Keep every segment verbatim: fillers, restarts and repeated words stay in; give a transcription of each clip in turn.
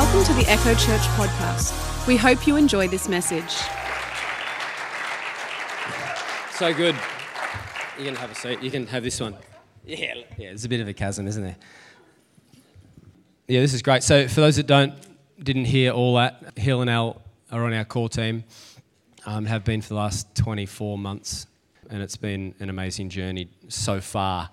Welcome to the Echo Church podcast. We hope you enjoy this message. So good. You can have a seat. You can have this one. Yeah, yeah. It's a bit of a chasm, isn't there? Yeah, this is great. So for those that don't didn't hear all that, Hill and Al are on our core team. Um, have been for the last twenty-four months, and it's been an amazing journey so far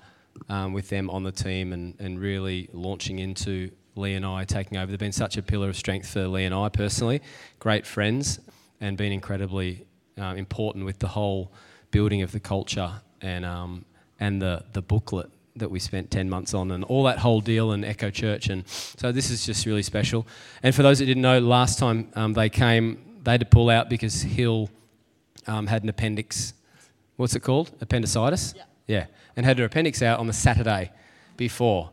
um, with them on the team and and really launching into Lee and I taking over. They've been such a pillar of strength for Lee and I personally, great friends, and been incredibly uh, important with the whole building of the culture and um, and the, the booklet that we spent ten months on and all that whole deal and Echo Church. And so this is just really special. And for those that didn't know, last time um, they came, they had to pull out because Hill um, had an appendix, what's it called? Appendicitis? Yeah. Yeah, and had her appendix out on the Saturday before.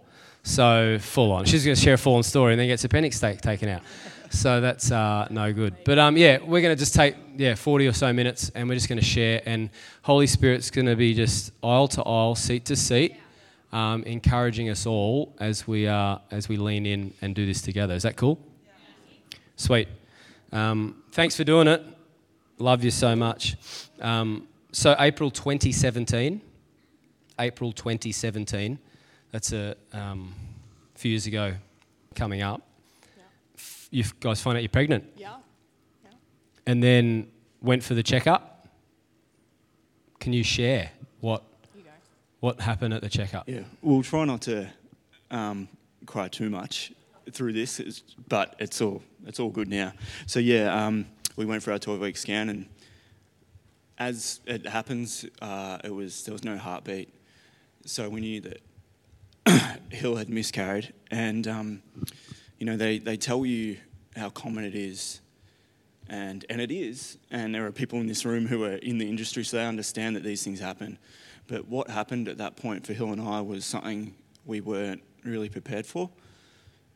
So full on. She's going to share a full on story and then gets appendix take, taken out. So that's uh, no good. But um, yeah, we're going to just take yeah forty or so minutes and we're just going to share, and Holy Spirit's going to be just aisle to aisle, seat to seat, um, encouraging us all as we uh, as we lean in and do this together. Is that cool? Yeah. Sweet. Um, thanks for doing it. Love you so much. Um, so April twenty seventeen, April twenty seventeen. That's a um, few years ago coming up. Yeah. F- you guys find out you're pregnant. Yeah. yeah. And then went for the checkup. Can you share what you go. what happened at the checkup? Yeah, we'll try not to um, cry too much through this, but it's all it's all good now. So yeah, um, we went for our twelve-week scan, and as it happens, uh, it was there was no heartbeat, so we knew that Hill had miscarried, and um, you know they, they tell you how common it is, and and it is, and there are people in this room who are in the industry, so they understand that these things happen. But what happened at that point for Hill and I was something we weren't really prepared for,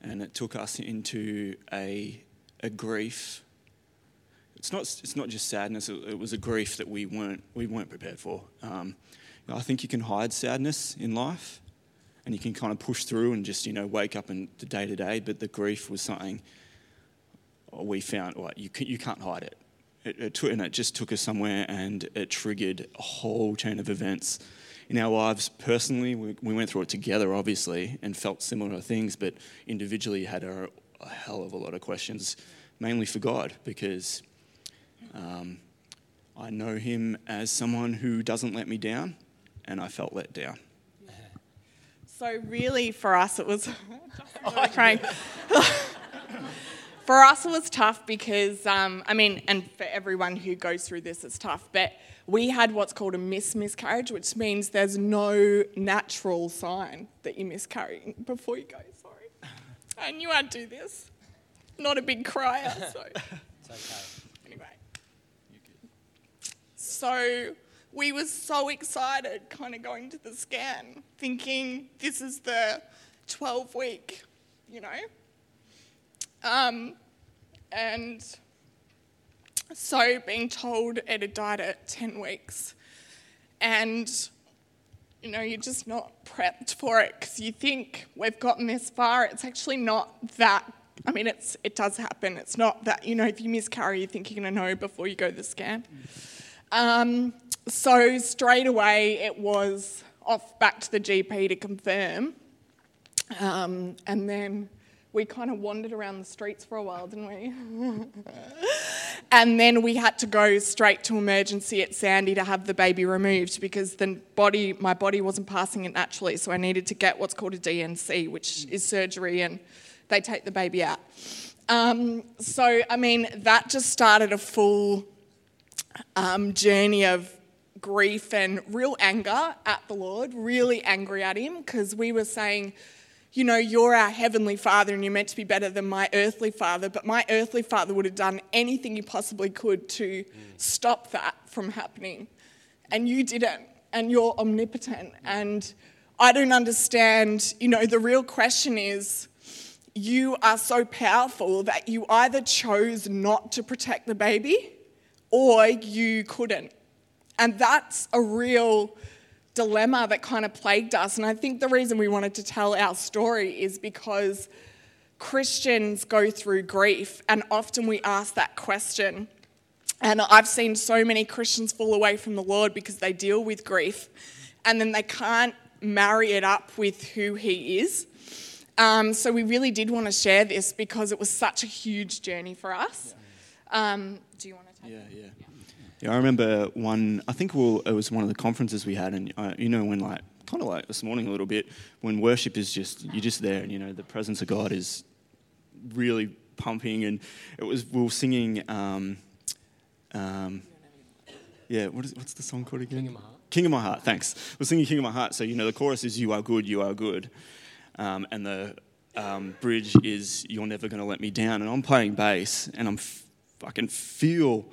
and it took us into a a grief. It's not it's not just sadness; it, it was a grief that we weren't we weren't prepared for. Um, I think you can hide sadness in life. And you can kind of push through and just, you know, wake up in the day to day. But the grief was something we found, well, you, can, you can't hide it. It, it took, and it just took us somewhere, and it triggered a whole chain of events in our lives. Personally, we, we went through it together, obviously, and felt similar things. But individually had a, a hell of a lot of questions, mainly for God, because um, I know him as someone who doesn't let me down, and I felt let down. So really, for us, it was oh, crying. For us, it was tough because, um, I mean, and for everyone who goes through this, it's tough. But we had what's called a missed miscarriage, which means there's no natural sign that you're miscarrying before you go. Sorry, I knew I'd do this. Not a big crier, so it's okay. Anyway, you good. So. We were so excited kind of going to the scan, thinking this is the twelve-week, you know. Um, and so being told it had died at ten weeks. And, you know, you're just not prepped for it because you think we've gotten this far. It's actually not that. I mean, it's it does happen. It's not that, you know, if you miscarry, you think you're going to know before you go to the scan. Um So straight away it was off back to the G P to confirm, um, and then we kind of wandered around the streets for a while, didn't we? And then we had to go straight to emergency at Sandy to have the baby removed because the body, my body wasn't passing it naturally, so I needed to get what's called a D N C, which is surgery, and they take the baby out. Um, so I mean that just started a full um, journey of grief and real anger at the Lord, really angry at him, because we were saying, you know, you're our heavenly father and you're meant to be better than my earthly father, but my earthly father would have done anything he possibly could to mm. stop that from happening, and you didn't, and you're omnipotent, and I don't understand. You know, the real question is, you are so powerful that you either chose not to protect the baby or you couldn't. And that's a real dilemma that kind of plagued us. And I think the reason we wanted to tell our story is because Christians go through grief, and often we ask that question. And I've seen so many Christians fall away from the Lord because they deal with grief, and then they can't marry it up with who He is. Um, so we really did want to share this because it was such a huge journey for us. Um, do you want to take yeah, it? Yeah, yeah. Yeah, I remember one, I think we'll, it was one of the conferences we had, and uh, you know, when like, kind of like this morning a little bit, when worship is just, you're just there, and you know, the presence of God is really pumping, and it was, we were singing, um, um, yeah, what is, what's the song called again? King of My Heart. King of My Heart, thanks. We're singing King of My Heart, so you know, the chorus is, you are good, you are good, um, and the um, bridge is, you're never going to let me down, and I'm playing bass, and I'm, f- I can feel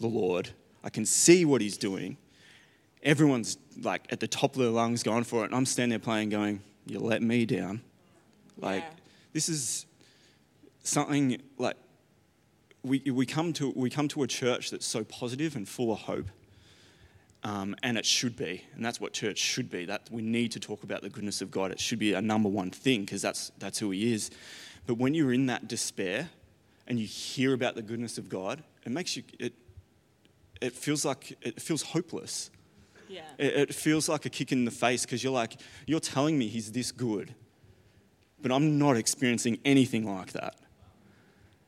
the Lord. I can see what He's doing. Everyone's like at the top of their lungs going for it, and I'm standing there playing going, you let me down. Like, yeah. This is something like we we come to we come to a church that's so positive and full of hope, um, and it should be, and that's what church should be. That we need to talk about the goodness of God. It should be a number one thing because that's that's who He is. But when you're in that despair and you hear about the goodness of God, it makes you it. It feels like it feels hopeless. Yeah. It, it feels like a kick in the face because you're like, you're telling me He's this good, but I'm not experiencing anything like that.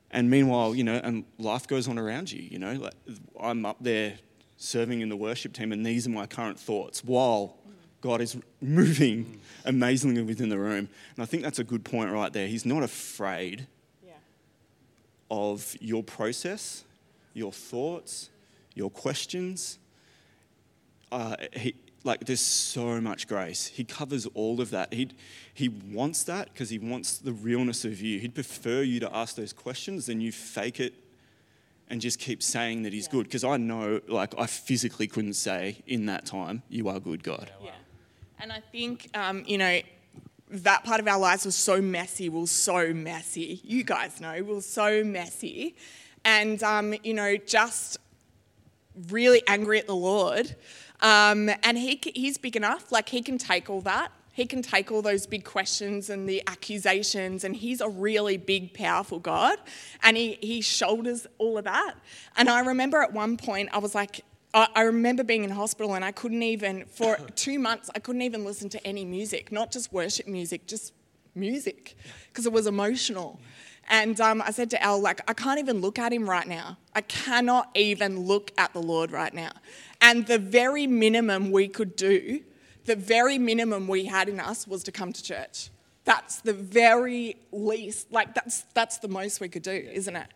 And meanwhile, you know, and life goes on around you. You know, like I'm up there serving in the worship team, and these are my current thoughts while God is moving amazingly within the room. And I think that's a good point right there. He's not afraid yeah. of your process, your thoughts, your questions, uh, he, like there's so much grace. He covers all of that. He he wants that because He wants the realness of you. He'd prefer you to ask those questions than you fake it and just keep saying that He's yeah. good. Because I know, like I physically couldn't say in that time, you are good, God. Yeah, wow. yeah. And I think, um, you know, that part of our lives was so messy. We were so messy. You guys know, we were so messy. And, um, you know, just... really angry at the Lord, um, and he he's big enough, like He can take all that. He can take all those big questions and the accusations, and He's a really big, powerful God, and he, he shoulders all of that. And I remember at one point I was like, I, I remember being in hospital and I couldn't even, for two months, I couldn't even listen to any music, not just worship music, just music, because it was emotional. And um, I said to Elle, like, I can't even look at Him right now. I cannot even look at the Lord right now. And the very minimum we could do, the very minimum we had in us was to come to church. That's the very least, like that's that's the most we could do, isn't it?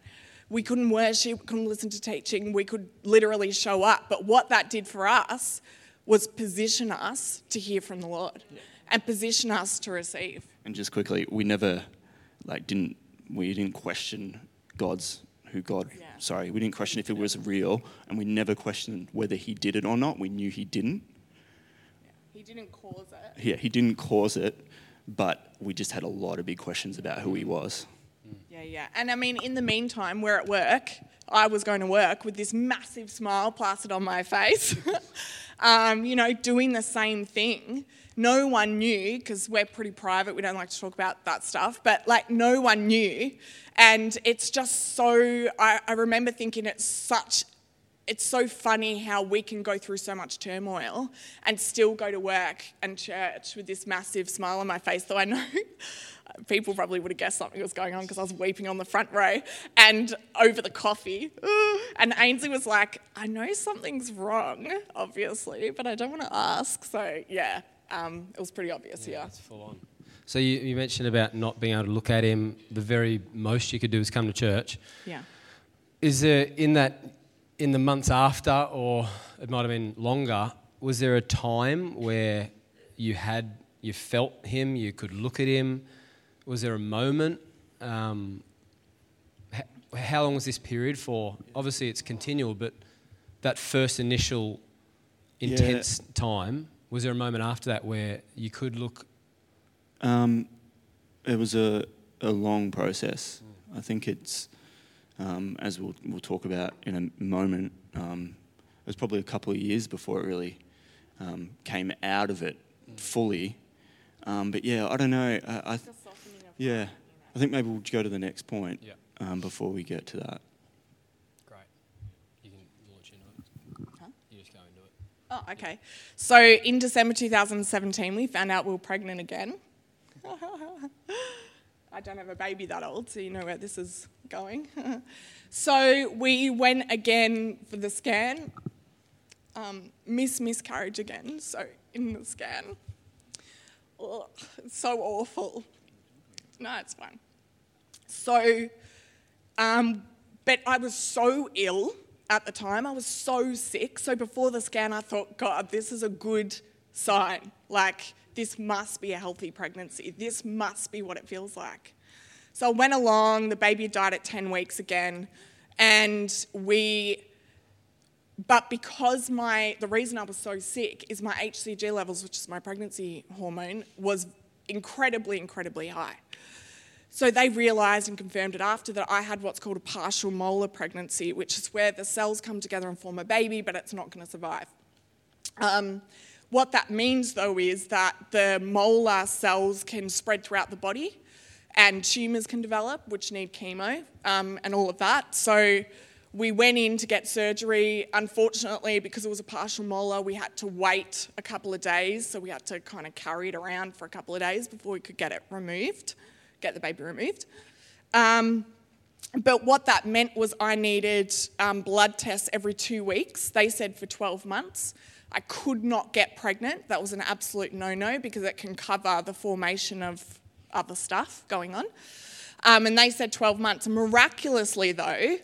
We couldn't worship, couldn't listen to teaching. We could literally show up. But what that did for us was position us to hear from the Lord yeah. and position us to receive. And just quickly, we never, like, didn't, We didn't question God's, who God, yeah. sorry, we didn't question if it was real, and we never questioned whether He did it or not. We knew He didn't. Yeah, he didn't cause it. Yeah, He didn't cause it, but we just had a lot of big questions about who He was. Yeah, yeah. And I mean, in the meantime, we're at work. I was going to work with this massive smile plastered on my face, um, you know, doing the same thing. No one knew, because we're pretty private. We don't like to talk about that stuff. But, like, no one knew. And it's just so... I, I remember thinking it's such... It's so funny how we can go through so much turmoil and still go to work and church with this massive smile on my face, though I know... People probably would have guessed something was going on because I was weeping on the front row and over the coffee. And Ainsley was like, I know something's wrong, obviously, but I don't want to ask. So, yeah, um, it was pretty obvious yeah, here. That's full on. So you, you mentioned about not being able to look at Him. The very most you could do is come to church. Yeah. Is there, in that, in the months after, or it might have been longer, was there a time where you had, you felt Him, you could look at Him? Was there a moment? Um, h- how long was this period for? Obviously, it's continual, but that first initial intense yeah. time, was there a moment after that where you could look? Um, it was a, a long process. Mm. I think it's, um, as we'll, we'll talk about in a moment, um, it was probably a couple of years before it really um, came out of it mm. fully. Um, but yeah, I don't know. I, I th- Yeah, I think maybe we'll go to the next point yeah. um, before we get to that. Great. You can launch into it. Huh? You just go into it. Oh, okay. Yeah. So in December two thousand seventeen, we found out we were pregnant again. I don't have a baby that old, so you know where this is going. So we went again for the scan. Um, miss miscarriage again, so in the scan. Oh, it's so awful. No, it's fine. So, um, but I was so ill at the time. I was so sick. So before the scan, I thought, God, this is a good sign. Like, this must be a healthy pregnancy. This must be what it feels like. So I went along. The baby died at ten weeks again. And we... But because my, the reason I was so sick is my H C G levels, which is my pregnancy hormone, was incredibly, incredibly high. So they realised and confirmed it after that I had what's called a partial molar pregnancy, which is where the cells come together and form a baby, but it's not going to survive. Um, what that means, though, is that the molar cells can spread throughout the body and tumours can develop, which need chemo um, and all of that. So... We went in to get surgery. Unfortunately, because it was a partial molar, we had to wait a couple of days. So we had to kind of carry it around for a couple of days before we could get it removed, get the baby removed. Um, but what that meant was I needed um, blood tests every two weeks. They said for twelve months. I could not get pregnant. That was an absolute no-no because it can cover the formation of other stuff going on. Um, and they said twelve months. Miraculously, though...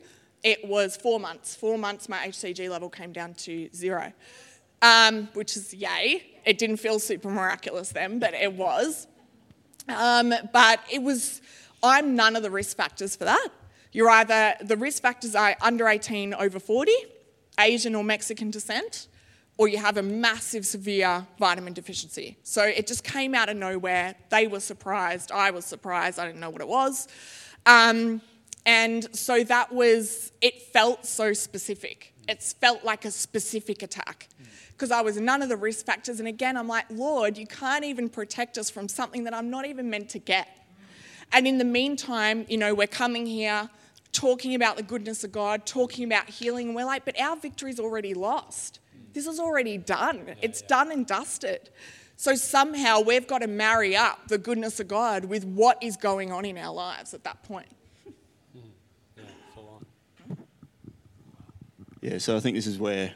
It was four months. Four months, my H C G level came down to zero, um, which is yay. It didn't feel super miraculous then, but it was. Um, but it was, I'm none of the risk factors for that. You're either, the risk factors are under eighteen, over forty, Asian or Mexican descent, or you have a massive, severe vitamin deficiency. So it just came out of nowhere. They were surprised. I was surprised. I didn't know what it was. Um... And so that was, it felt so specific. It felt like a specific attack because I was none of the risk factors. And again, I'm like, Lord, you can't even protect us from something that I'm not even meant to get. And in the meantime, you know, we're coming here talking about the goodness of God, talking about healing. And we're like, but our victory's already lost. This is already done. Yeah, it's yeah. done and dusted. So somehow we've got to marry up the goodness of God with what is going on in our lives at that point. Yeah, so I think this is where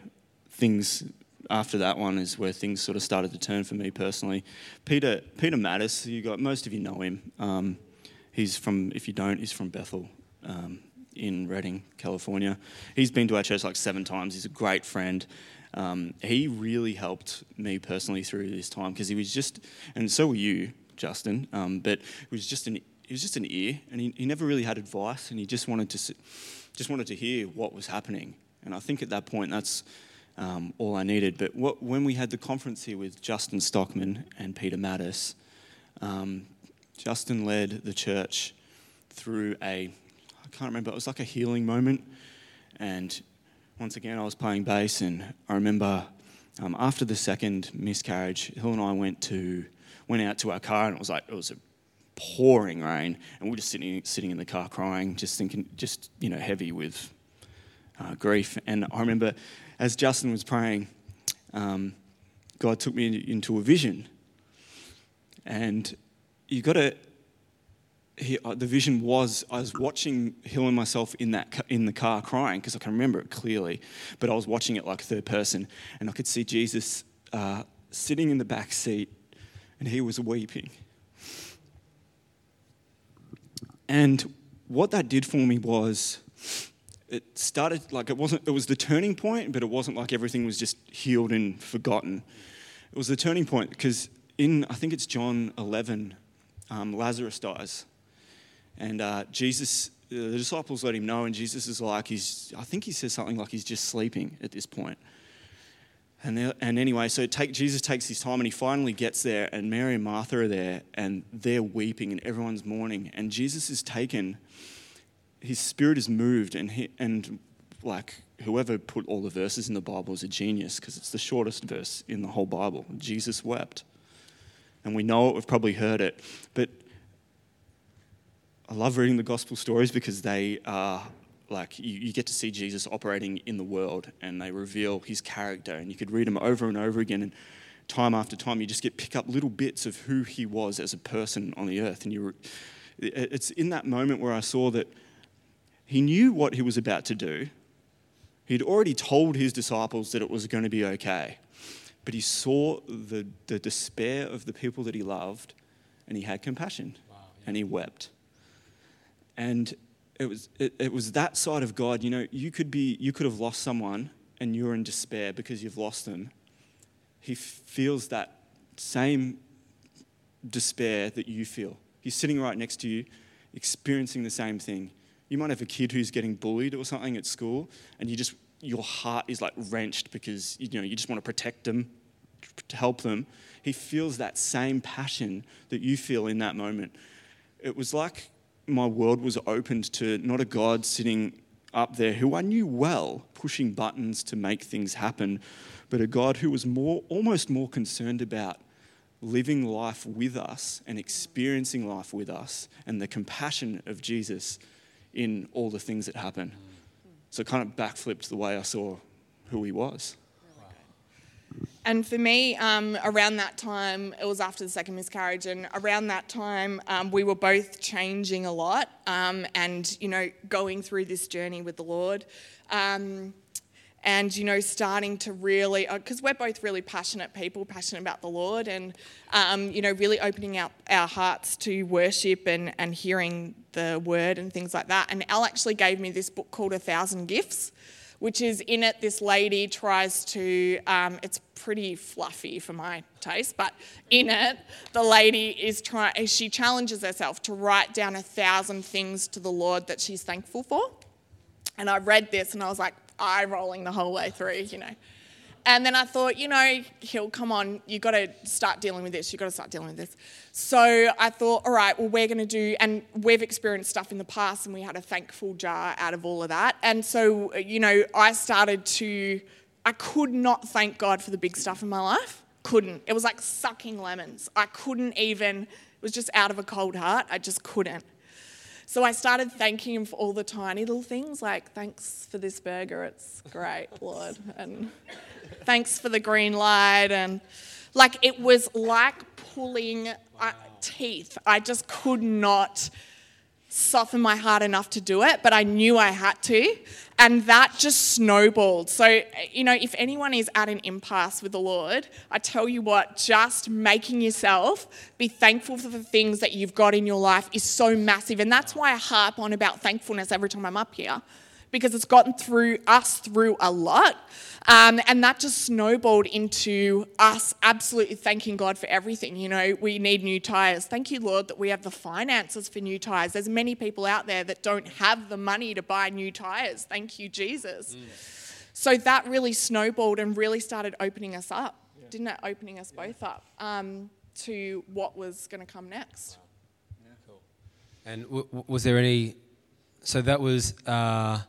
things, after that one, is where things sort of started to turn for me personally. Peter Peter Mattis, you got, most of you know him. Um, he's from, if you don't, he's from Bethel um, in Redding, California. He's been to our church like seven times. He's a great friend. Um, he really helped me personally through this time because he was just, and so were you, Justin, um, but it was just an he was just an ear, and he, he never really had advice, and he just wanted to just wanted to hear what was happening. And I think at that point, that's um, all I needed. But what, when we had the conference here with Justin Stockman and Peter Mattis, um, Justin led the church through a, I can't remember, it was like a healing moment. And once again, I was playing bass. And I remember um, after the second miscarriage, Hill and I went to went out to our car, and it was like, it was a pouring rain. And we were just sitting, sitting in the car crying, just thinking, just, you know, heavy with... Uh, grief. And I remember as Justin was praying, um, God took me in, into a vision. And you got to, uh, the vision was, I was watching Hill and myself in that in the car crying because I can remember it clearly, but I was watching it like third person, and I could see Jesus uh, sitting in the back seat, and he was weeping. And what that did for me was, it started like it wasn't, it was the turning point, but it wasn't like everything was just healed and forgotten. It was the turning point because in, I think it's John eleven, um, Lazarus dies. And uh, Jesus, the disciples let him know, and Jesus is like, he's, I think he says something like he's just sleeping at this point. And and anyway, so take, Jesus takes his time, and he finally gets there, and Mary and Martha are there, and they're weeping, and everyone's mourning. And Jesus is taken... His spirit is moved, and he, and like whoever put all the verses in the Bible is a genius because it's the shortest verse in the whole Bible. Jesus wept, and we know it. We've probably heard it, but I love reading the gospel stories because they are like, you, you get to see Jesus operating in the world and they reveal his character, and you could read them over and over again, and time after time you just get pick up little bits of who he was as a person on the earth. And you were, it's in that moment where I saw that he knew what he was about to do. He'd already told his disciples that it was going to be okay, but he saw the, the despair of the people that he loved, and he had compassion. Wow, yeah. And he wept. And it was it, it was that side of God. You know, you could be you could have lost someone, and you're in despair because you've lost them. He f- feels that same despair that you feel. He's sitting right next to you, experiencing the same thing. You might have a kid who's getting bullied or something at school, and you just your heart is like wrenched because you know you just want to protect them, to help them. He feels that same passion that you feel in that moment. It was like my world was opened to not a God sitting up there who I knew well, pushing buttons to make things happen, but a God who was more, almost more concerned about living life with us and experiencing life with us, and the compassion of Jesus in all the things that happen. So it kind of backflipped the way I saw who he was. And for me, um, around that time, it was after the second miscarriage, and around that time, um, we were both changing a lot um, and, you know, going through this journey with the Lord um, and, you know, starting to really, because we're both really passionate people, passionate about the Lord and, um, you know, really opening up our hearts to worship and, and hearing the word and things like that. And Al actually gave me this book called A Thousand Gifts, which is in it, this lady tries to, um, it's pretty fluffy for my taste, but in it, the lady is trying, she challenges herself to write down a thousand things to the Lord that she's thankful for. And I read this and I was like, eye rolling the whole way through, you know. And then I thought, you know, Hill, come on, you've got to start dealing with this. You've got to start dealing with this. So I thought, all right, well, we're going to do, and we've experienced stuff in the past, and we had a thankful jar out of all of that. And so, you know, I started to, I could not thank God for the big stuff in my life. Couldn't. It was like sucking lemons. I couldn't even, it was just out of a cold heart. I just couldn't. So I started thanking him for all the tiny little things, like thanks for this burger, it's great, Lord, and thanks for the green light, and like it was like pulling wow. teeth. I just could not soften my heart enough to do it, but I knew I had to, and that just snowballed. So, you know, if anyone is at an impasse with the Lord, I tell you what, just making yourself be thankful for the things that you've got in your life is so massive, and that's why I harp on about thankfulness every time I'm up here, because it's gotten through us through a lot, um, and that just snowballed into us absolutely thanking God for everything. You know, we need new tyres. Thank you, Lord, that we have the finances for new tyres. There's many people out there that don't have the money to buy new tyres. Thank you, Jesus. Mm. So that really snowballed and really started opening us up, yeah. didn't it? Opening us yeah. both up um, to what was going to come next. Wow. Yeah. Cool. And w- w- was there any... So that was... Uh...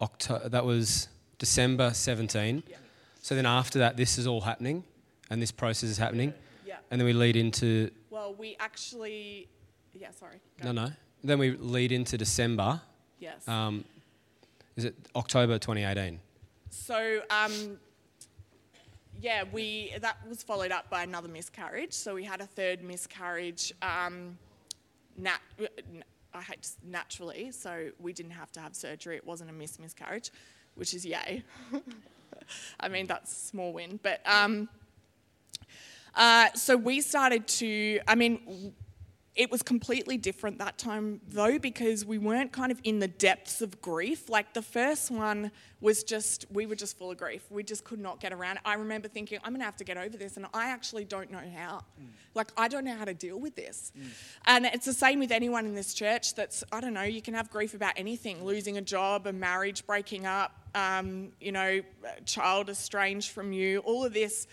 October, that was December seventeen. Yeah. So then after that, this is all happening and this process is happening. Yeah. And then we lead into... Well, we actually... Yeah, sorry. Go. No, no. Then we lead into December. Yes. Um, is it October twenty eighteen? So, um, yeah, we that was followed up by another miscarriage. So we had a third miscarriage um, nat- I hate naturally, so we didn't have to have surgery. It wasn't a missed miscarriage, which is yay. I mean, that's a small win. But um, uh, so we started to, I mean, it was completely different that time though, because we weren't kind of in the depths of grief. Like the first one was just, we were just full of grief. We just could not get around it. I remember thinking, I'm going to have to get over this, and I actually don't know how. Mm. Like, I don't know how to deal with this. Mm. And it's the same with anyone in this church that's, I don't know, you can have grief about anything, losing a job, a marriage, breaking up, um, you know, a child estranged from you, all of this.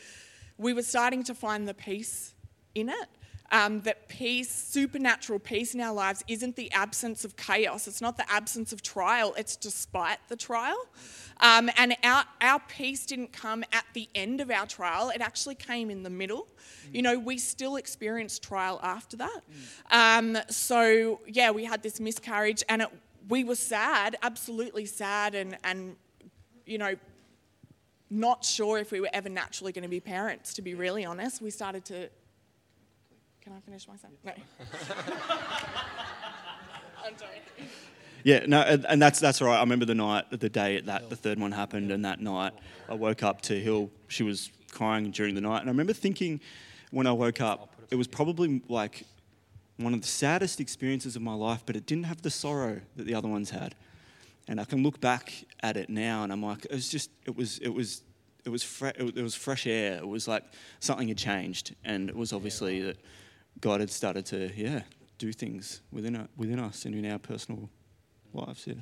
We were starting to find the peace in it. um, that peace, supernatural peace in our lives, isn't the absence of chaos. It's not the absence of trial. It's despite the trial. Um, and our, our peace didn't come at the end of our trial. It actually came in the middle. Mm. You know, we still experienced trial after that. Mm. Um, so, yeah, we had this miscarriage and it, we were sad, absolutely sad and, and you know, not sure if we were ever naturally going to be parents, to be really honest. We started to... Can I finish my sentence? No. I'm sorry. Yeah, no, and that's that's all right. I remember the night, the day that the third one happened, and that night I woke up to Hill. She was crying during the night. And I remember thinking when I woke up, it was probably like one of the saddest experiences of my life, but it didn't have the sorrow that the other ones had. And I can look back at it now, and I'm like, it was just, it was, it was, it was, fre- it was fresh air. It was like something had changed, and it was obviously that God had started to, yeah, do things within our, within us and in our personal lives. Yeah.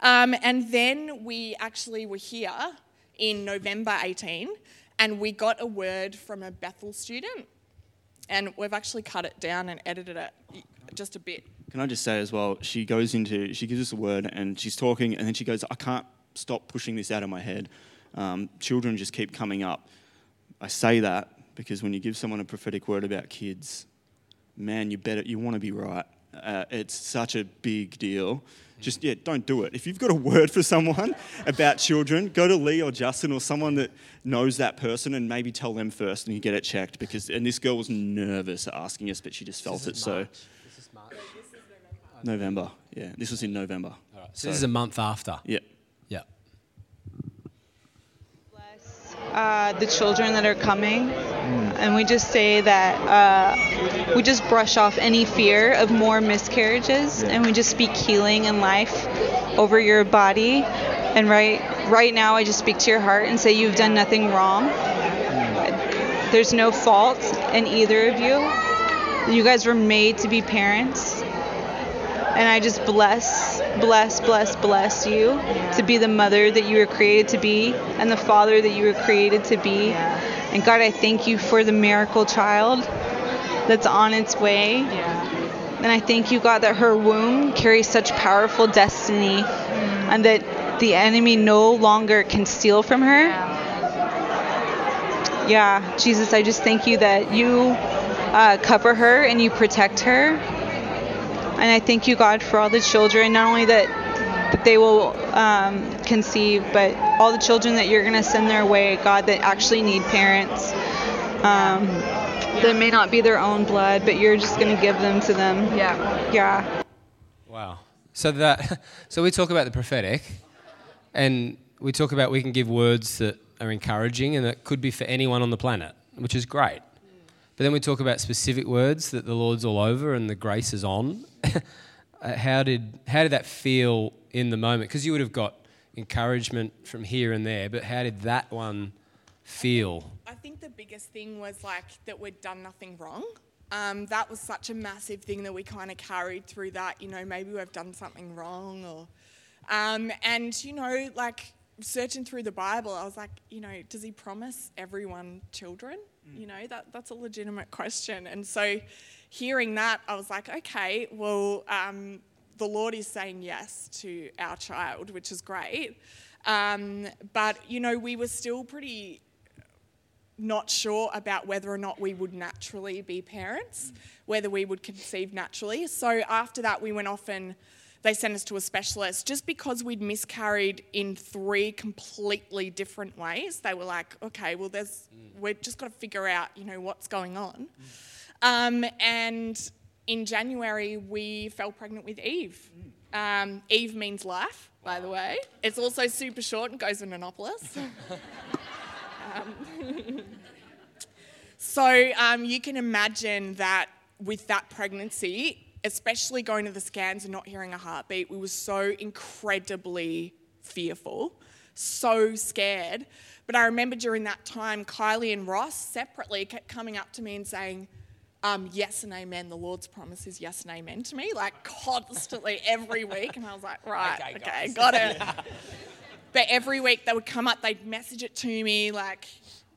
Um, and then we actually were here in November eighteen, and we got a word from a Bethel student, and we've actually cut it down and edited it just a bit. Can I just say as well, she goes into, she gives us a word and she's talking and then she goes, I can't stop pushing this out of my head. Um, children just keep coming up. I say that because when you give someone a prophetic word about kids, man, you better, you want to be right. Uh, it's such a big deal. Just, yeah, don't do it. If you've got a word for someone about children, go to Lee or Justin or someone that knows that person and maybe tell them first and you get it checked. Because, and this girl was nervous asking us, but she just felt it. So this is March. November, yeah. This was in November. All right. So, so this is a month after. Yeah. Yeah. Bless uh, the children that are coming. And we just say that uh, we just brush off any fear of more miscarriages, yeah. And we just speak healing and life over your body. And right, right now I just speak to your heart and say you've done nothing wrong. Mm. There's no fault in either of you. You guys were made to be parents. And I just bless, bless, bless, bless you to be the mother that you were created to be and the father that you were created to be. Yeah. And God, I thank you for the miracle child that's on its way. Yeah. And I thank you, God, that her womb carries such powerful destiny, mm-hmm. and that the enemy no longer can steal from her. Yeah, yeah. Jesus, I just thank you that you uh, cover her and you protect her. And I thank you, God, for all the children, not only that, that they will um, conceive, but all the children that you're going to send their way, God, that actually need parents. Um, yeah. That may not be their own blood, but you're just going to give them to them. Yeah. Yeah. Wow. So that, so we talk about the prophetic, and we talk about we can give words that are encouraging and that could be for anyone on the planet, which is great. But then we talk about specific words that the Lord's all over and the grace is on. How did how did that feel in the moment? Because you would have got encouragement from here and there, but how did that one feel? I think the biggest thing was like that we'd done nothing wrong. Um, that was such a massive thing that we kind of carried through that, you know, maybe we've done something wrong or... Um, and, you know, like searching through the Bible, I was like, you know, does he promise everyone children? You know, that that's a legitimate question. And so hearing that, I was like, okay, well, um, the Lord is saying yes to our child, which is great. Um, but, you know, we were still pretty not sure about whether or not we would naturally be parents, whether we would conceive naturally. So after that, we went off and they sent us to a specialist just because we'd miscarried in three completely different ways. They were like, okay, well, there's, mm. we've just got to figure out, you know, what's going on. Mm. Um, and in January, we fell pregnant with Eve. Mm. Um, Eve means life, wow. by the way. It's also super short and goes with Monopolis. um, so um, you can imagine that with that pregnancy, especially going to the scans and not hearing a heartbeat, we were so incredibly fearful, so scared. But I remember during that time, Kylie and Ross separately kept coming up to me and saying, um, yes and amen, the Lord's promise is yes and amen to me, like constantly every week. And I was like, right, okay, okay got it. But every week they would come up, they'd message it to me like,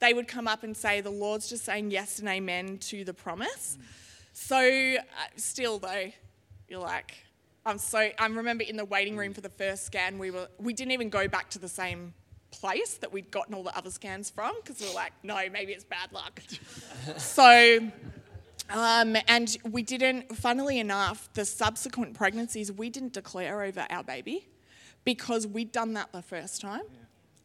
they would come up and say, the Lord's just saying yes and amen to the promise. Mm. So uh, still though, you're like, I'm so, I remember in the waiting room for the first scan, we were, we didn't even go back to the same place that we'd gotten all the other scans from, because we were like, no, maybe it's bad luck. So, um, and we didn't, funnily enough, the subsequent pregnancies, we didn't declare over our baby because we'd done that the first time. Yeah.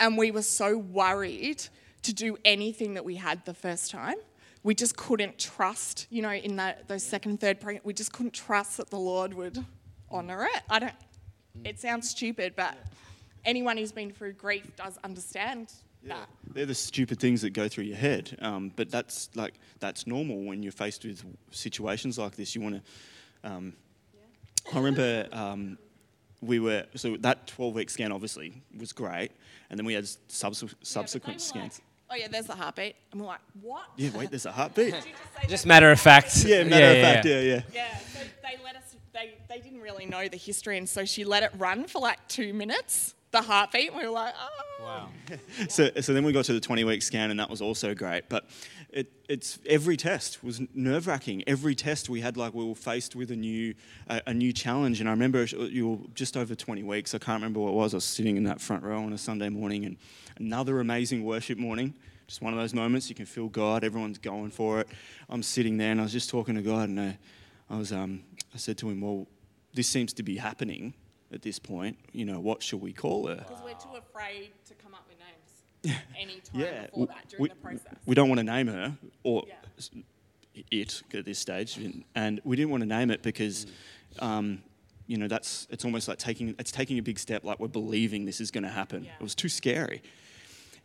And we were so worried to do anything that we had the first time. We just couldn't trust, you know, in that, those second, third pregnant, we just couldn't trust that the Lord would honour it. I don't, it sounds stupid, but yeah. Anyone who's been through grief does understand yeah. that. They're the stupid things that go through your head. Um, but that's like, that's normal when you're faced with situations like this. You want to, um, yeah. I remember um, we were, so that twelve week scan obviously was great. And then we had subs- subsequent yeah, scans. Like, oh yeah, there's a heartbeat. And we're like, what? Yeah, wait, there's a heartbeat. Did you just just matter of fact. Yeah, matter yeah, of yeah, fact, yeah, yeah. Yeah, so they let us, they, they didn't really know the history, and so she let it run for like two minutes, the heartbeat, and we were like, oh. Wow. so so then we got to the twenty week scan, and that was also great. But it it's every test was nerve-wracking. Every test we had, like, we were faced with a new a, a new challenge. And I remember you were just over twenty weeks. I can't remember what it was. I was sitting in that front row on a Sunday morning, and another amazing worship morning. Just one of those moments you can feel God. Everyone's going for it. I'm sitting there, and I was just talking to God, and I, I was um I said to him, well, this seems to be happening at this point. You know, what should we call her? Because we're too afraid to come up with names any time yeah. before we, that during we, the process. We don't want to name her or yeah. it at this stage, and we didn't want to name it because, um, you know, that's it's almost like taking it's taking a big step. Like we're believing this is going to happen. Yeah. It was too scary,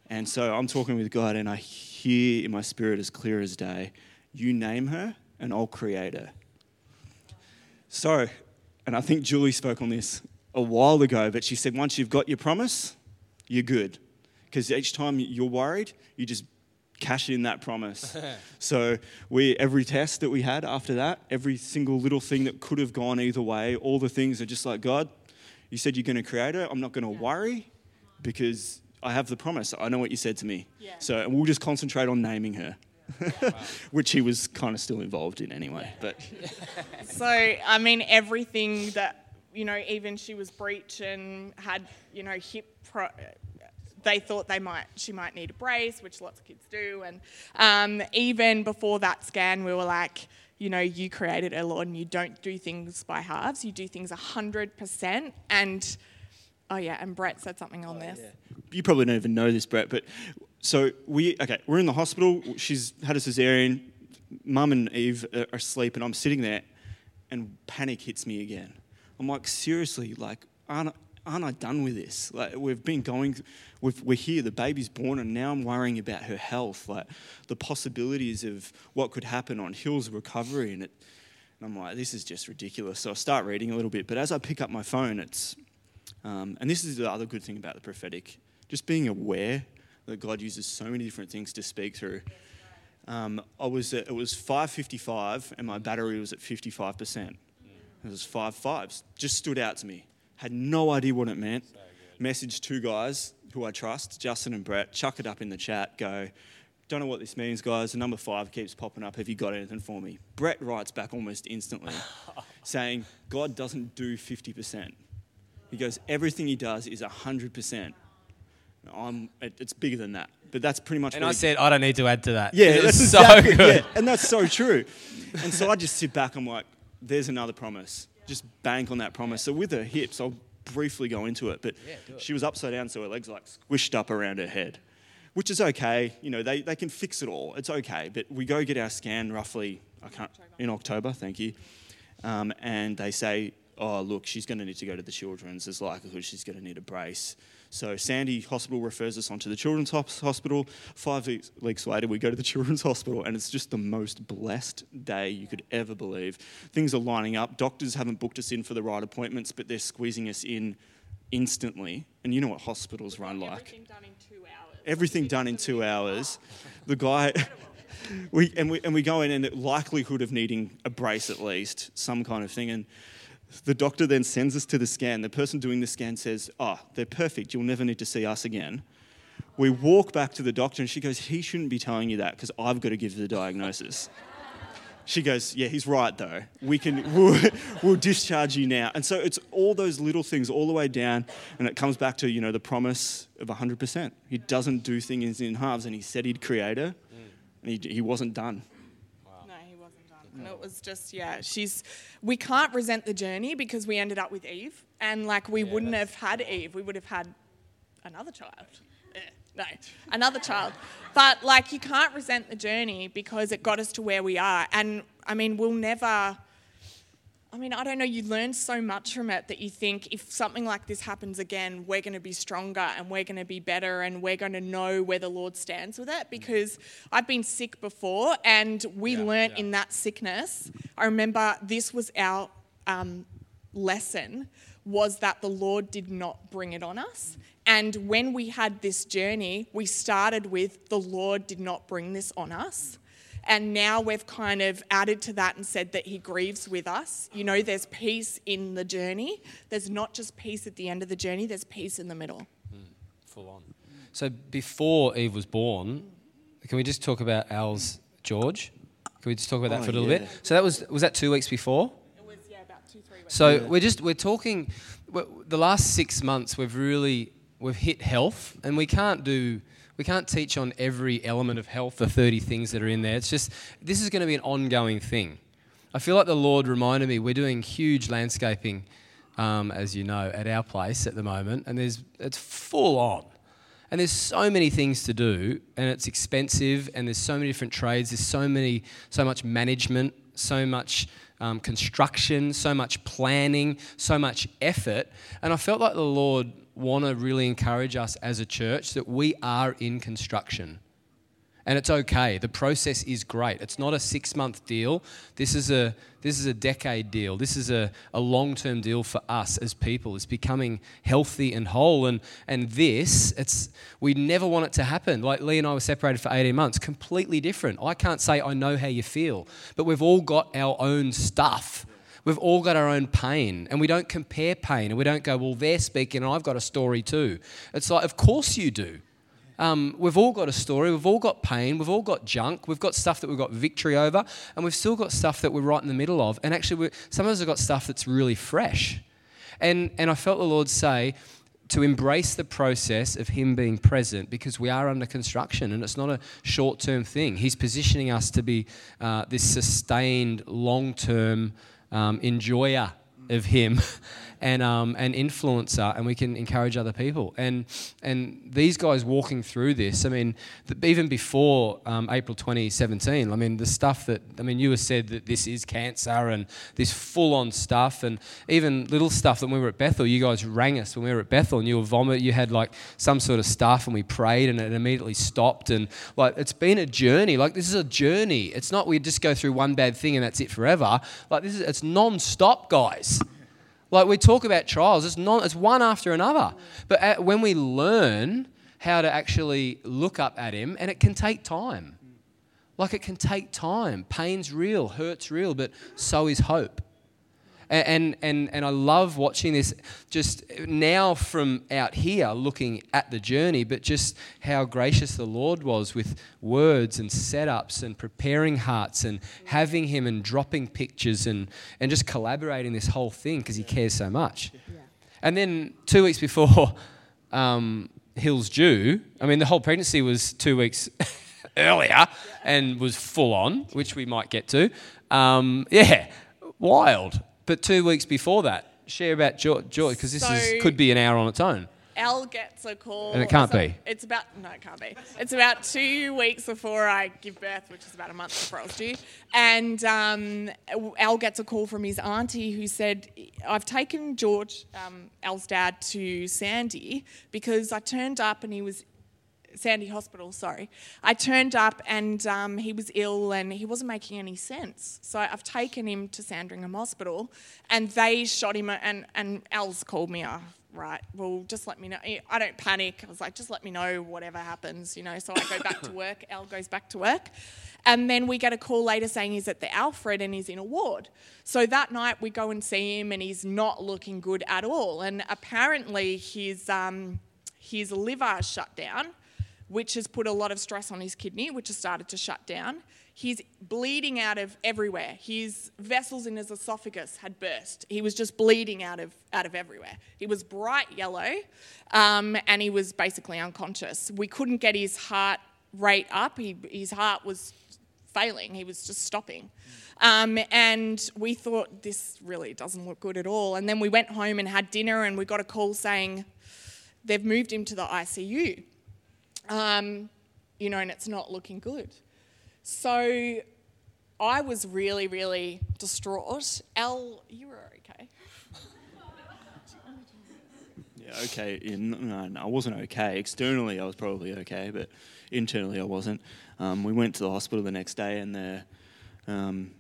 and so I'm talking with God, and I hear in my spirit as clear as day, "You name her, and I'll create her." So, and I think Julie spoke on this a while ago, but she said once you've got your promise, you're good. Because each time you're worried, you just cash in that promise. So we every test that we had after that, every single little thing that could have gone either way, all the things are just like, God, you said you're going to create her. I'm not going to yeah. worry because I have the promise. I know what you said to me. Yeah. So and we'll just concentrate on naming her. Which he was kind of still involved in anyway. But so, I mean, everything that, you know, even she was breech and had, you know, hip, pro- they thought they might, she might need a brace, which lots of kids do. And um, even before that scan, we were like, you know, you created her, Lord, and you don't do things by halves. You do things one hundred percent. And, oh, yeah, and Brett said something on oh, this. Yeah. You probably don't even know this, Brett, but... So we okay. We're in the hospital. She's had a cesarean. Mum and Eve are asleep, and I'm sitting there, and panic hits me again. I'm like, seriously, like, aren't aren't I done with this? Like, we've been going, we've, we're here. The baby's born, and now I'm worrying about her health, like the possibilities of what could happen on Hill's recovery, and it. And I'm like, this is just ridiculous. So I start reading a little bit, but as I pick up my phone, it's, um, and this is the other good thing about the prophetic, just being aware that God uses so many different things to speak through. Um, I was at, it was five fifty-five and my battery was at fifty-five percent. It was five fives. Just stood out to me. Had no idea what it meant. So messaged two guys who I trust, Justin and Brett, chuck it up in the chat, go, don't know what this means, guys. The number five keeps popping up. Have you got anything for me? Brett writes back almost instantly saying, God doesn't do fifty percent. He goes, everything he does is one hundred percent. I'm, it's bigger than that, but that's pretty much. And I said, I don't need to add to that. Yeah, it that's so exactly, good. Yeah, and that's so true. And so I just sit back. I'm like, there's another promise. Just bank on that promise. So with her hips, I'll briefly go into it, but yeah, do it. She was upside down, so her legs like squished up around her head, which is okay. You know, they, they can fix it all. It's okay. But we go get our scan roughly. I can't in October. Thank you. Um, and they say, oh look, she's going to need to go to the children's. There's likelihood she's going to need a brace. So Sandy Hospital refers us on to the children's hospital. Five weeks later, we go to the children's hospital, and it's just the most blessed day you could ever believe. Things are lining up. Doctors haven't booked us in for the right appointments, but they're squeezing us in instantly. And you know what hospitals run like. Everything done in two hours. Everything done in two hours. The guy... we and we and we go in, and the likelihood of needing a brace at least, some kind of thing. And... the doctor then sends us to the scan. The person doing the scan says, oh, they're perfect. You'll never need to see us again. We walk back to the doctor and she goes, he shouldn't be telling you that because I've got to give the diagnosis. She goes, yeah, he's right though. We can, we'll, we'll discharge you now. And so it's all those little things all the way down, and it comes back to, you know, the promise of one hundred percent. He doesn't do things in halves, and he said he'd create her, and he, he wasn't done. And it was just, yeah, she's, we can't resent the journey because we ended up with Eve, and like we yeah, wouldn't have had Eve, we would have had another child. Yeah, no, another child. But like you can't resent the journey because it got us to where we are. And I mean, we'll never, I mean, I don't know, you learn so much from it that you think if something like this happens again, we're going to be stronger and we're going to be better and we're going to know where the Lord stands with it, because I've been sick before and we yeah, learnt yeah. in that sickness. I remember this was our um, lesson, was that the Lord did not bring it on us. And when we had this journey, we started with the Lord did not bring this on us. And now we've kind of added to that and said that he grieves with us. You know, there's peace in the journey. There's not just peace at the end of the journey. There's peace in the middle. Mm, full on. So before Eve was born, can we just talk about Al's George? Can we just talk about that oh, for a little yeah. bit? So that was was that two weeks before? It was, yeah, about two, three weeks. So yeah. we're just, we're talking, we're, the last six months we've really, we've hit health, and we can't do... We can't teach on every element of health, the thirty things that are in there. It's just, this is going to be an ongoing thing. I feel like the Lord reminded me, we're doing huge landscaping, um, as you know, at our place at the moment. And there's it's full on. And there's so many things to do. And it's expensive. And there's so many different trades. There's so many, so much management, so much um, construction, so much planning, so much effort. And I felt like the Lord... want to really encourage us as a church that we are in construction, and it's okay. The process is great. It's not a six-month deal. This is a this is a decade deal. This is a, a long-term deal for us as people. It's becoming healthy and whole, and and this it's we never want it to happen. Like Lee and I were separated for eighteen months, completely different. I can't say I know how you feel, but we've all got our own stuff. We've all got our own pain, and we don't compare pain, and we don't go, well, they're speaking and I've got a story too. It's like, of course you do. Um, we've all got a story. We've all got pain. We've all got junk. We've got stuff that we've got victory over, and we've still got stuff that we're right in the middle of. And actually, we're, some of us have got stuff that's really fresh. And, and I felt the Lord say to embrace the process of him being present, because we are under construction and it's not a short-term thing. He's positioning us to be uh, this sustained, long-term Um, enjoyer of him and um, an influencer, and we can encourage other people. And and these guys walking through this, I mean, the, even before um, April twenty seventeen, I mean, the stuff that, I mean, you were said that this is cancer and this full-on stuff, and even little stuff that when we were at Bethel, you guys rang us when we were at Bethel and you were vomit, you had like some sort of stuff, and we prayed and it immediately stopped. And like, it's been a journey. Like, this is a journey. It's not we just go through one bad thing and that's it forever. Like, this is, it's non-stop, guys. Like, we talk about trials, it's not, it's one after another. But at, when we learn how to actually look up at him, and it can take time. Like, it can take time. Pain's real, hurt's real, but so is hope. And, and, and I love watching this just now from out here looking at the journey, but just how gracious the Lord was with words and setups and preparing hearts and having him and dropping pictures and, and just collaborating this whole thing because he cares so much. Yeah. And then two weeks before um, Hill's due, I mean, the whole pregnancy was two weeks earlier and was full on, which we might get to. Um, yeah, wild. But two weeks before that, share about George, because this so is, could be an hour on its own. Al gets a call. And it can't so be. It's about, no, it can't be. It's about two weeks before I give birth, which is about a month before I was due. And um, Al gets a call from his auntie who said, I've taken George, um, Al's dad, to Sandy because I turned up and he was Sandy Hospital, sorry. I turned up and um, he was ill and he wasn't making any sense. So I've taken him to Sandringham Hospital and they shot him, and, and Al's called me, oh, right, well, just let me know. I don't panic. I was like, just let me know whatever happens, you know. So I go back to work. Al goes back to work. And then we get a call later saying he's at the Alfred and he's in a ward. So that night we go and see him and he's not looking good at all. And apparently his, um, his liver shut down. which has put a lot of stress on his kidney, which has started to shut down. He's bleeding out of everywhere. His vessels in his esophagus had burst. He was just bleeding out of out of everywhere. He was bright yellow, um, and he was basically unconscious. We couldn't get his heart rate up. He, his heart was failing. He was just stopping. Um, and we thought, this really doesn't look good at all. And then we went home and had dinner, and we got a call saying they've moved him to the I C U. Um, you know, and it's not looking good. So I was really, really distraught. Elle, you were okay. Yeah, okay. No, no, I wasn't okay. Externally, I was probably okay, but internally, I wasn't. Um, we went to the hospital the next day, and the, um,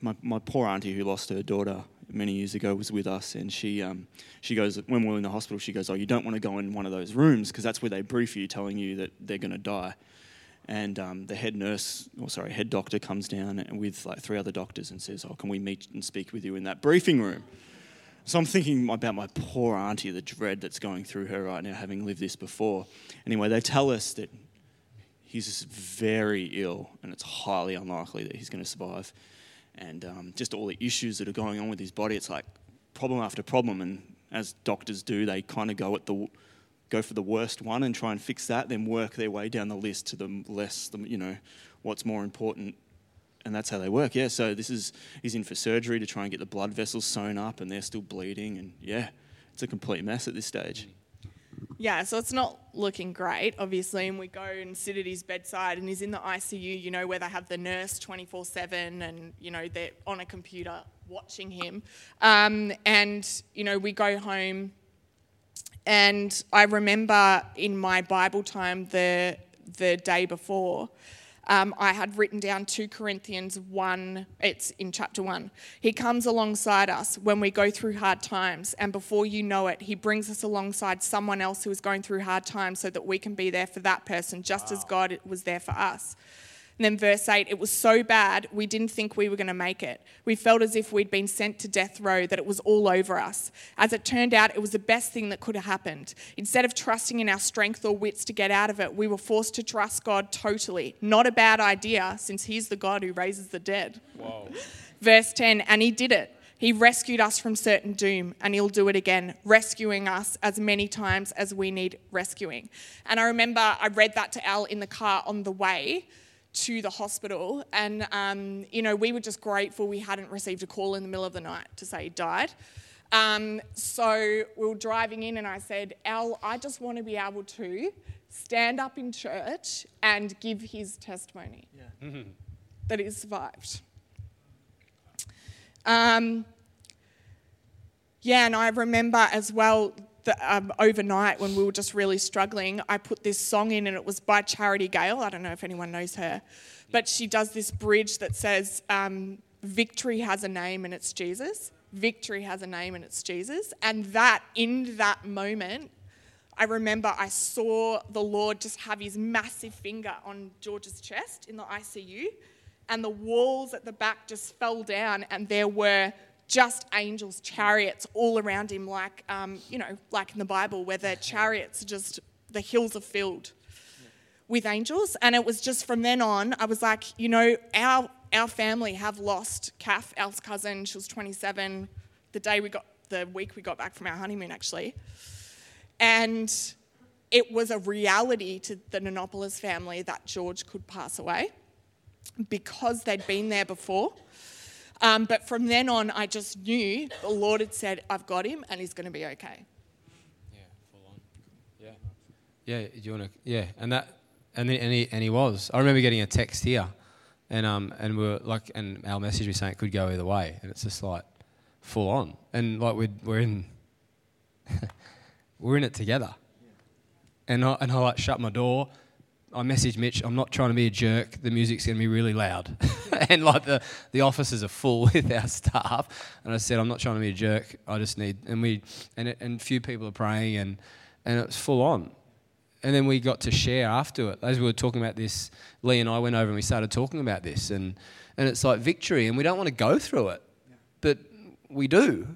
my my poor auntie who lost her daughter many years ago was with us, and she um, she goes, when we were in the hospital, she goes, oh, you don't want to go in one of those rooms because that's where they brief you, telling you that they're going to die. And um, the head nurse, or sorry, head doctor comes down and with like three other doctors and says, oh, can we meet and speak with you in that briefing room? So I'm thinking about my poor auntie, the dread that's going through her right now, having lived this before. Anyway, they tell us that he's very ill and it's highly unlikely that he's going to survive. And um, just all the issues that are going on with his body, it's like problem after problem. And as doctors do, they kind of go at the... go for the worst one and try and fix that, then work their way down the list to the less, you know, what's more important. And that's how they work, yeah. So this is, he's in for surgery to try and get the blood vessels sewn up, and they're still bleeding, and yeah, it's a complete mess at this stage. Yeah, so it's not looking great, obviously, and we go and sit at his bedside, and he's in the I C U, you know, where they have the nurse twenty-four seven, and, you know, they're on a computer watching him. Um, and, you know, we go home. And I remember in my Bible time the the day before, um, I had written down two Corinthians one, it's in chapter one. He comes alongside us when we go through hard times, and before you know it, he brings us alongside someone else who is going through hard times so that we can be there for that person, just wow. as God was there for us. And then verse eight, it was so bad, we didn't think we were going to make it. We felt as if we'd been sent to death row, that it was all over us. As it turned out, it was the best thing that could have happened. Instead of trusting in our strength or wits to get out of it, we were forced to trust God totally. Not a bad idea, since he's the God who raises the dead. Wow. Verse ten, and he did it. He rescued us from certain doom, and he'll do it again, rescuing us as many times as we need rescuing. And I remember I read that to Al in the car on the way to the hospital, and um, you know, we were just grateful we hadn't received a call in the middle of the night to say he died. Um, so we were driving in, and I said, Al, I just want to be able to stand up in church and give his testimony yeah. mm-hmm. that he survived. Um, yeah, and I remember as well, The, um, overnight when we were just really struggling, I put this song in, and it was by Charity Gale. I don't know if anyone knows her, but she does this bridge that says, um, victory has a name and it's Jesus. Victory has a name and it's Jesus. And that, in that moment, I remember I saw the Lord just have his massive finger on George's chest in the I C U, and the walls at the back just fell down, and there were just angels, chariots all around him, like, um, you know, like in the Bible where the chariots are just, the hills are filled yeah. with angels. And it was just from then on, I was like, you know, our our family have lost Kath, Al's cousin. She was twenty-seven the day we got, the week we got back from our honeymoon, actually. And it was a reality to the Nonopoulos family that George could pass away because they'd been there before. Um, but from then on, I just knew the Lord had said, I've got him, and he's going to be okay. Yeah, full on. Yeah. Yeah, do you want to, yeah. And that, and then, and he, and he was. I remember getting a text here, and um, and we we're like, and our message was saying it could go either way, and it's just like full on. And like we'd, we're in, we're in it together. Yeah. And I, and I like shut my door. I messaged Mitch, I'm not trying to be a jerk, the music's going to be really loud. And like the, the offices are full with our staff. And I said, I'm not trying to be a jerk, I just need, and we, and it, and few people are praying, and, and it was full on. And then we got to share after it. As we were talking about this, Lee and I went over and we started talking about this. And, and it's like victory, and we don't want to go through it, but we do.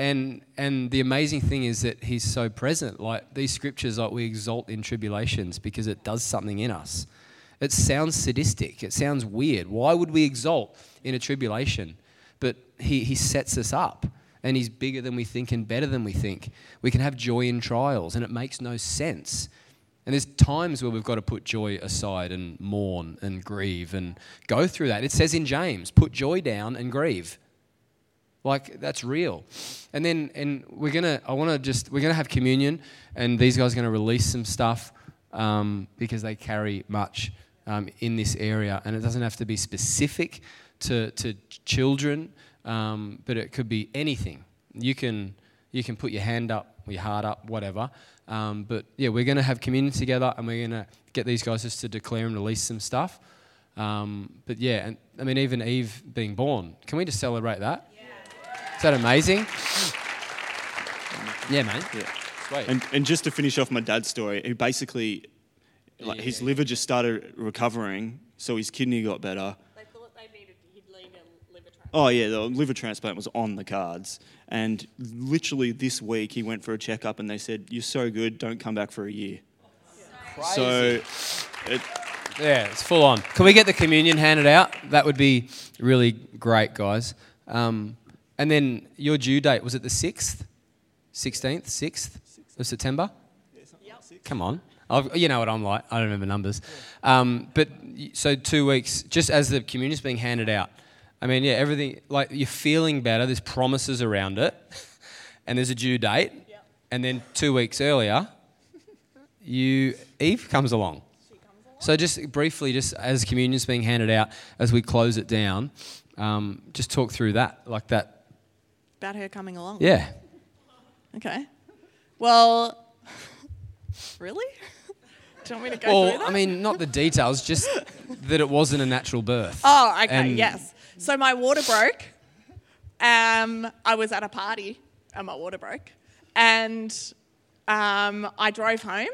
And and the amazing thing is that he's so present. Like these scriptures, like we exult in tribulations because it does something in us. It sounds sadistic. It sounds weird. Why would we exult in a tribulation? But he, he sets us up, and he's bigger than we think and better than we think. We can have joy in trials, and it makes no sense. And there's times where we've got to put joy aside and mourn and grieve and go through that. It says in James, put joy down and grieve. Like, that's real. And then and we're going to, I want to just, we're going to have communion, and these guys are going to release some stuff um, because they carry much um, in this area. And it doesn't have to be specific to, to children, um, but it could be anything. You can, you can put your hand up, or your heart up, whatever. Um, but yeah, we're going to have communion together, and we're going to get these guys just to declare and release some stuff. Um, but yeah, and I mean, even Eve being born, can we just celebrate that? Is that amazing? Yeah, man. Yeah. Sweet. And, and just to finish off my dad's story, he basically, like, yeah, his yeah, liver yeah. just started recovering, so his kidney got better. They thought they needed, he'd need a liver transplant. Oh, yeah, the liver transplant was on the cards. And literally this week he went for a checkup, and they said, you're so good, don't come back for a year. Crazy. So, it, yeah, it's full on. Can we get the communion handed out? That would be really great, guys. Um... And then your due date, was it the sixth? sixteenth? sixth of September? Yeah, yep. Come on. I've, you know what I'm like. I don't remember numbers. Yeah. Um, but so two weeks, just as the communion's being handed out. I mean, yeah, everything, like you're feeling better. There's promises around it. And there's a due date. Yep. And then two weeks earlier, you Eve comes along. She comes along. So just briefly, just as communion's being handed out, as we close it down, um, just talk through that, like that. About her coming along? Yeah. Okay. Well, really? Do you want me to go well, through that? I mean, not the details, just that it wasn't a natural birth. Oh, okay, and yes. So my water broke. Um, I was at a party and my water broke. And um, I drove home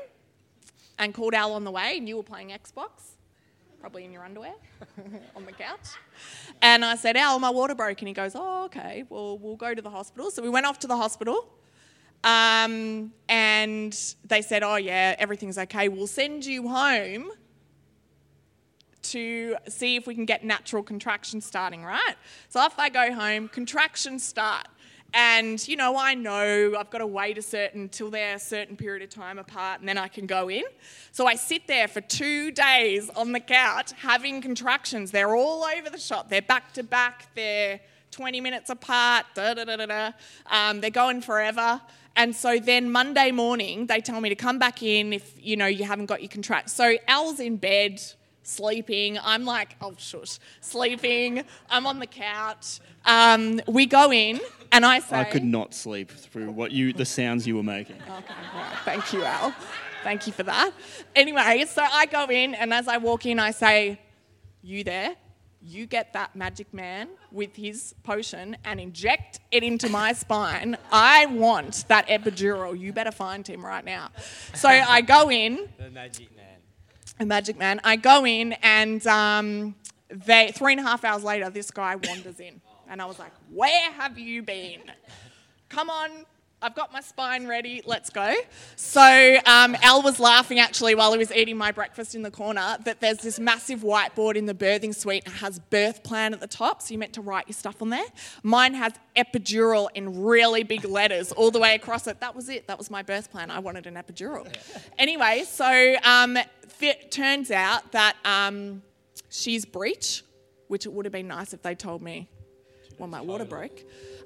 and called Al on the way, and you were playing Xbox, probably in your underwear, on the couch. And I said, Al, my water broke. And he goes, oh, okay, well, we'll go to the hospital. So we went off to the hospital, um, and they said, oh, yeah, everything's okay. We'll send you home to see if we can get natural contractions starting, right? So off I go home, contractions start. And, you know, I know I've got to wait a certain, till they're a certain period of time apart, and then I can go in. So I sit there for two days on the couch having contractions. They're all over the shop. They're back to back. They're twenty minutes apart. Da, da, da, da, da. Um, they're going forever. And so then Monday morning, they tell me to come back in if, you know, you haven't got your contract. So Al's in bed, sleeping. I'm like, oh, shush, sleeping. I'm on the couch. Um, we go in, and I say... I could not sleep through what you, the sounds you were making. Okay, right. Thank you, Al. Thank you for that. Anyway, so I go in, and as I walk in, I say, you there? You get that magic man with his potion and inject it into my spine. I want that epidural. You better find him right now. So I go in... The magic man. A magic man. I go in, and um, they, three and a half hours later, this guy wanders in. And I was like, where have you been? Come on, I've got my spine ready, let's go. So um, Al was laughing, actually, while he was eating my breakfast in the corner, that there's this massive whiteboard in the birthing suite that has birth plan at the top, so you're meant to write your stuff on there. Mine has epidural in really big letters all the way across it. That was it. That was my birth plan. I wanted an epidural. Anyway, so... Um, It turns out that um, she's breech, which it would have been nice if they told me when my water broke.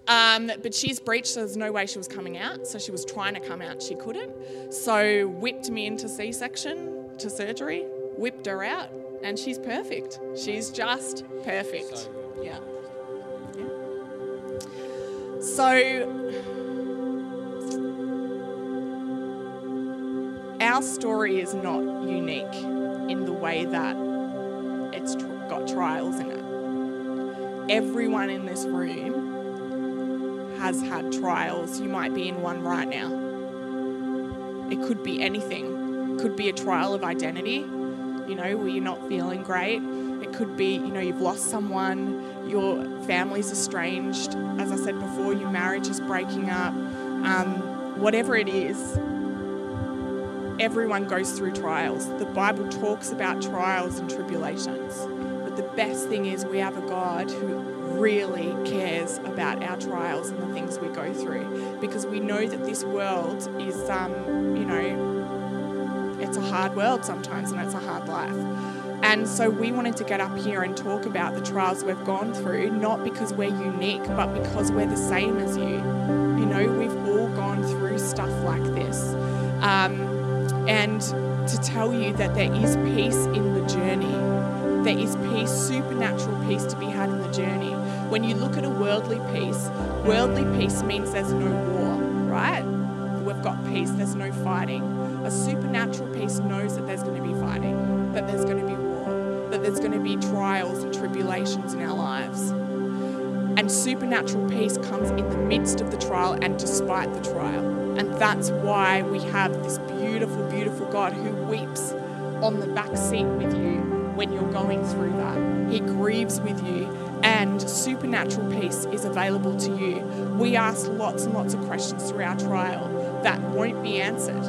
Um, but she's breech, so there's no way she was coming out. So she was trying to come out, she couldn't. So whipped me into C-section to surgery, whipped her out, and she's perfect. She's just perfect. Yeah. Yeah. So... Our story is not unique in the way that it's got trials in it. Everyone in this room has had trials. You might be in one right now. It could be anything. It could be a trial of identity. You know, were you not feeling great? It could be, you know, you've lost someone, your family's estranged. As I said before, your marriage is breaking up. Um, whatever it is, everyone goes through trials. The Bible talks about trials and tribulations. But the best thing is we have a God who really cares about our trials and the things we go through, because we know that this world is, um, you know, it's a hard world sometimes and it's a hard life. And so we wanted to get up here and talk about the trials we've gone through, not because we're unique, but because we're the same as you. You know, we've all gone through stuff like this. Um, and to tell you that there is peace in the journey. There is peace, supernatural peace to be had in the journey. When you look at a worldly peace, worldly peace means there's no war, right? We've got peace, there's no fighting. A supernatural peace knows that there's going to be fighting, that there's going to be war, that there's going to be trials and tribulations in our lives. And supernatural peace comes in the midst of the trial and despite the trial. And that's why we have this beautiful, beautiful God who weeps on the back seat with you when you're going through that. He grieves with you, and supernatural peace is available to you. We ask lots and lots of questions through our trial that won't be answered.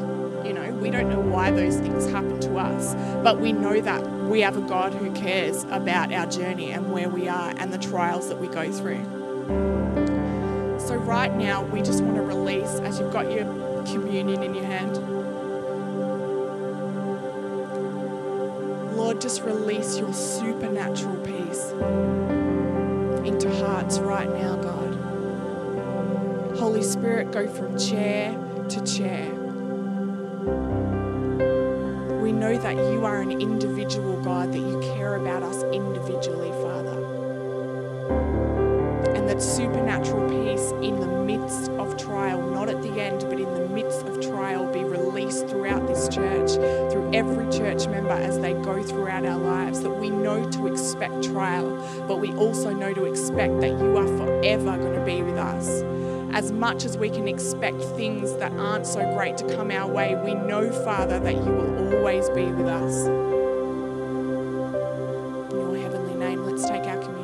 You know, we don't know why those things happen to us, but we know that we have a God who cares about our journey and where we are and the trials that we go through. So right now, we just want to release, as you've got your communion in your hand, Lord, just release your supernatural peace into hearts right now, God. Holy Spirit, go from chair to chair. We know that you are an individual God, that you care about us individually, Father. And that supernatural peace in the midst of trial, not at the end, but in the midst of trial, be released throughout this church, through every church member as they go throughout our lives, that we know to expect trial, but we also know to expect that you are forever going to be with us. As much as we can expect things that aren't so great to come our way, we know, Father, that you will always be with us. In your heavenly name, let's take our communion.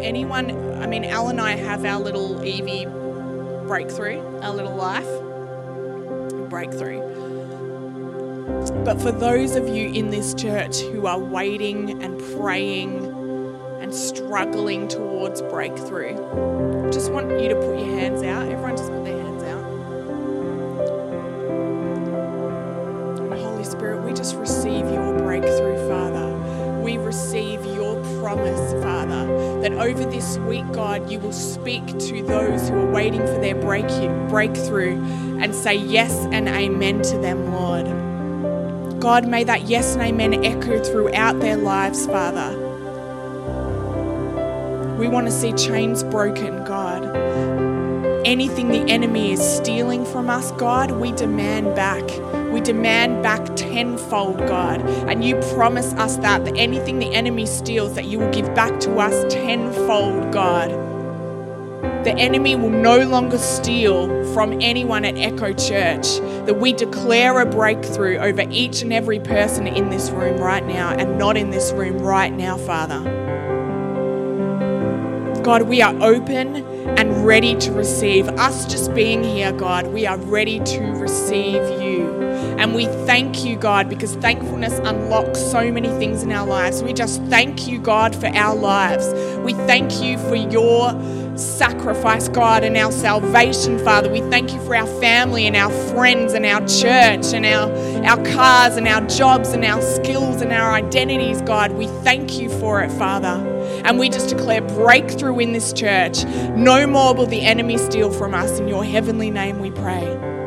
Anyone, I mean, Al and I have our little Evie breakthrough, our little life breakthrough. But for those of you in this church who are waiting and praying and struggling towards breakthrough, just want you to put your hands out. Everyone just put their hands out. Holy Spirit, we just receive your breakthrough, Father. We receive your promise, Father, that over this week, God, you will speak to those who are waiting for their break- breakthrough and say yes and amen to them, Lord. God, may that yes and amen echo throughout their lives, Father. We want to see chains broken, God. Anything the enemy is stealing from us, God, we demand back. We demand back tenfold, God. And you promise us that, that anything the enemy steals, that you will give back to us tenfold, God. The enemy will no longer steal from anyone at Echo Church. That we declare a breakthrough over each and every person in this room right now and not in this room right now, Father. God, we are open and ready to receive. Us just being here, God, we are ready to receive you. And we thank you, God, because thankfulness unlocks so many things in our lives. We just thank you, God, for our lives. We thank you for your sacrifice, God, and our salvation, Father. We thank you for our family and our friends and our church and our, our cars and our jobs and our skills and our identities, God. We thank you for it, Father. And we just declare breakthrough in this church. No more will the enemy steal from us. In your heavenly name we pray.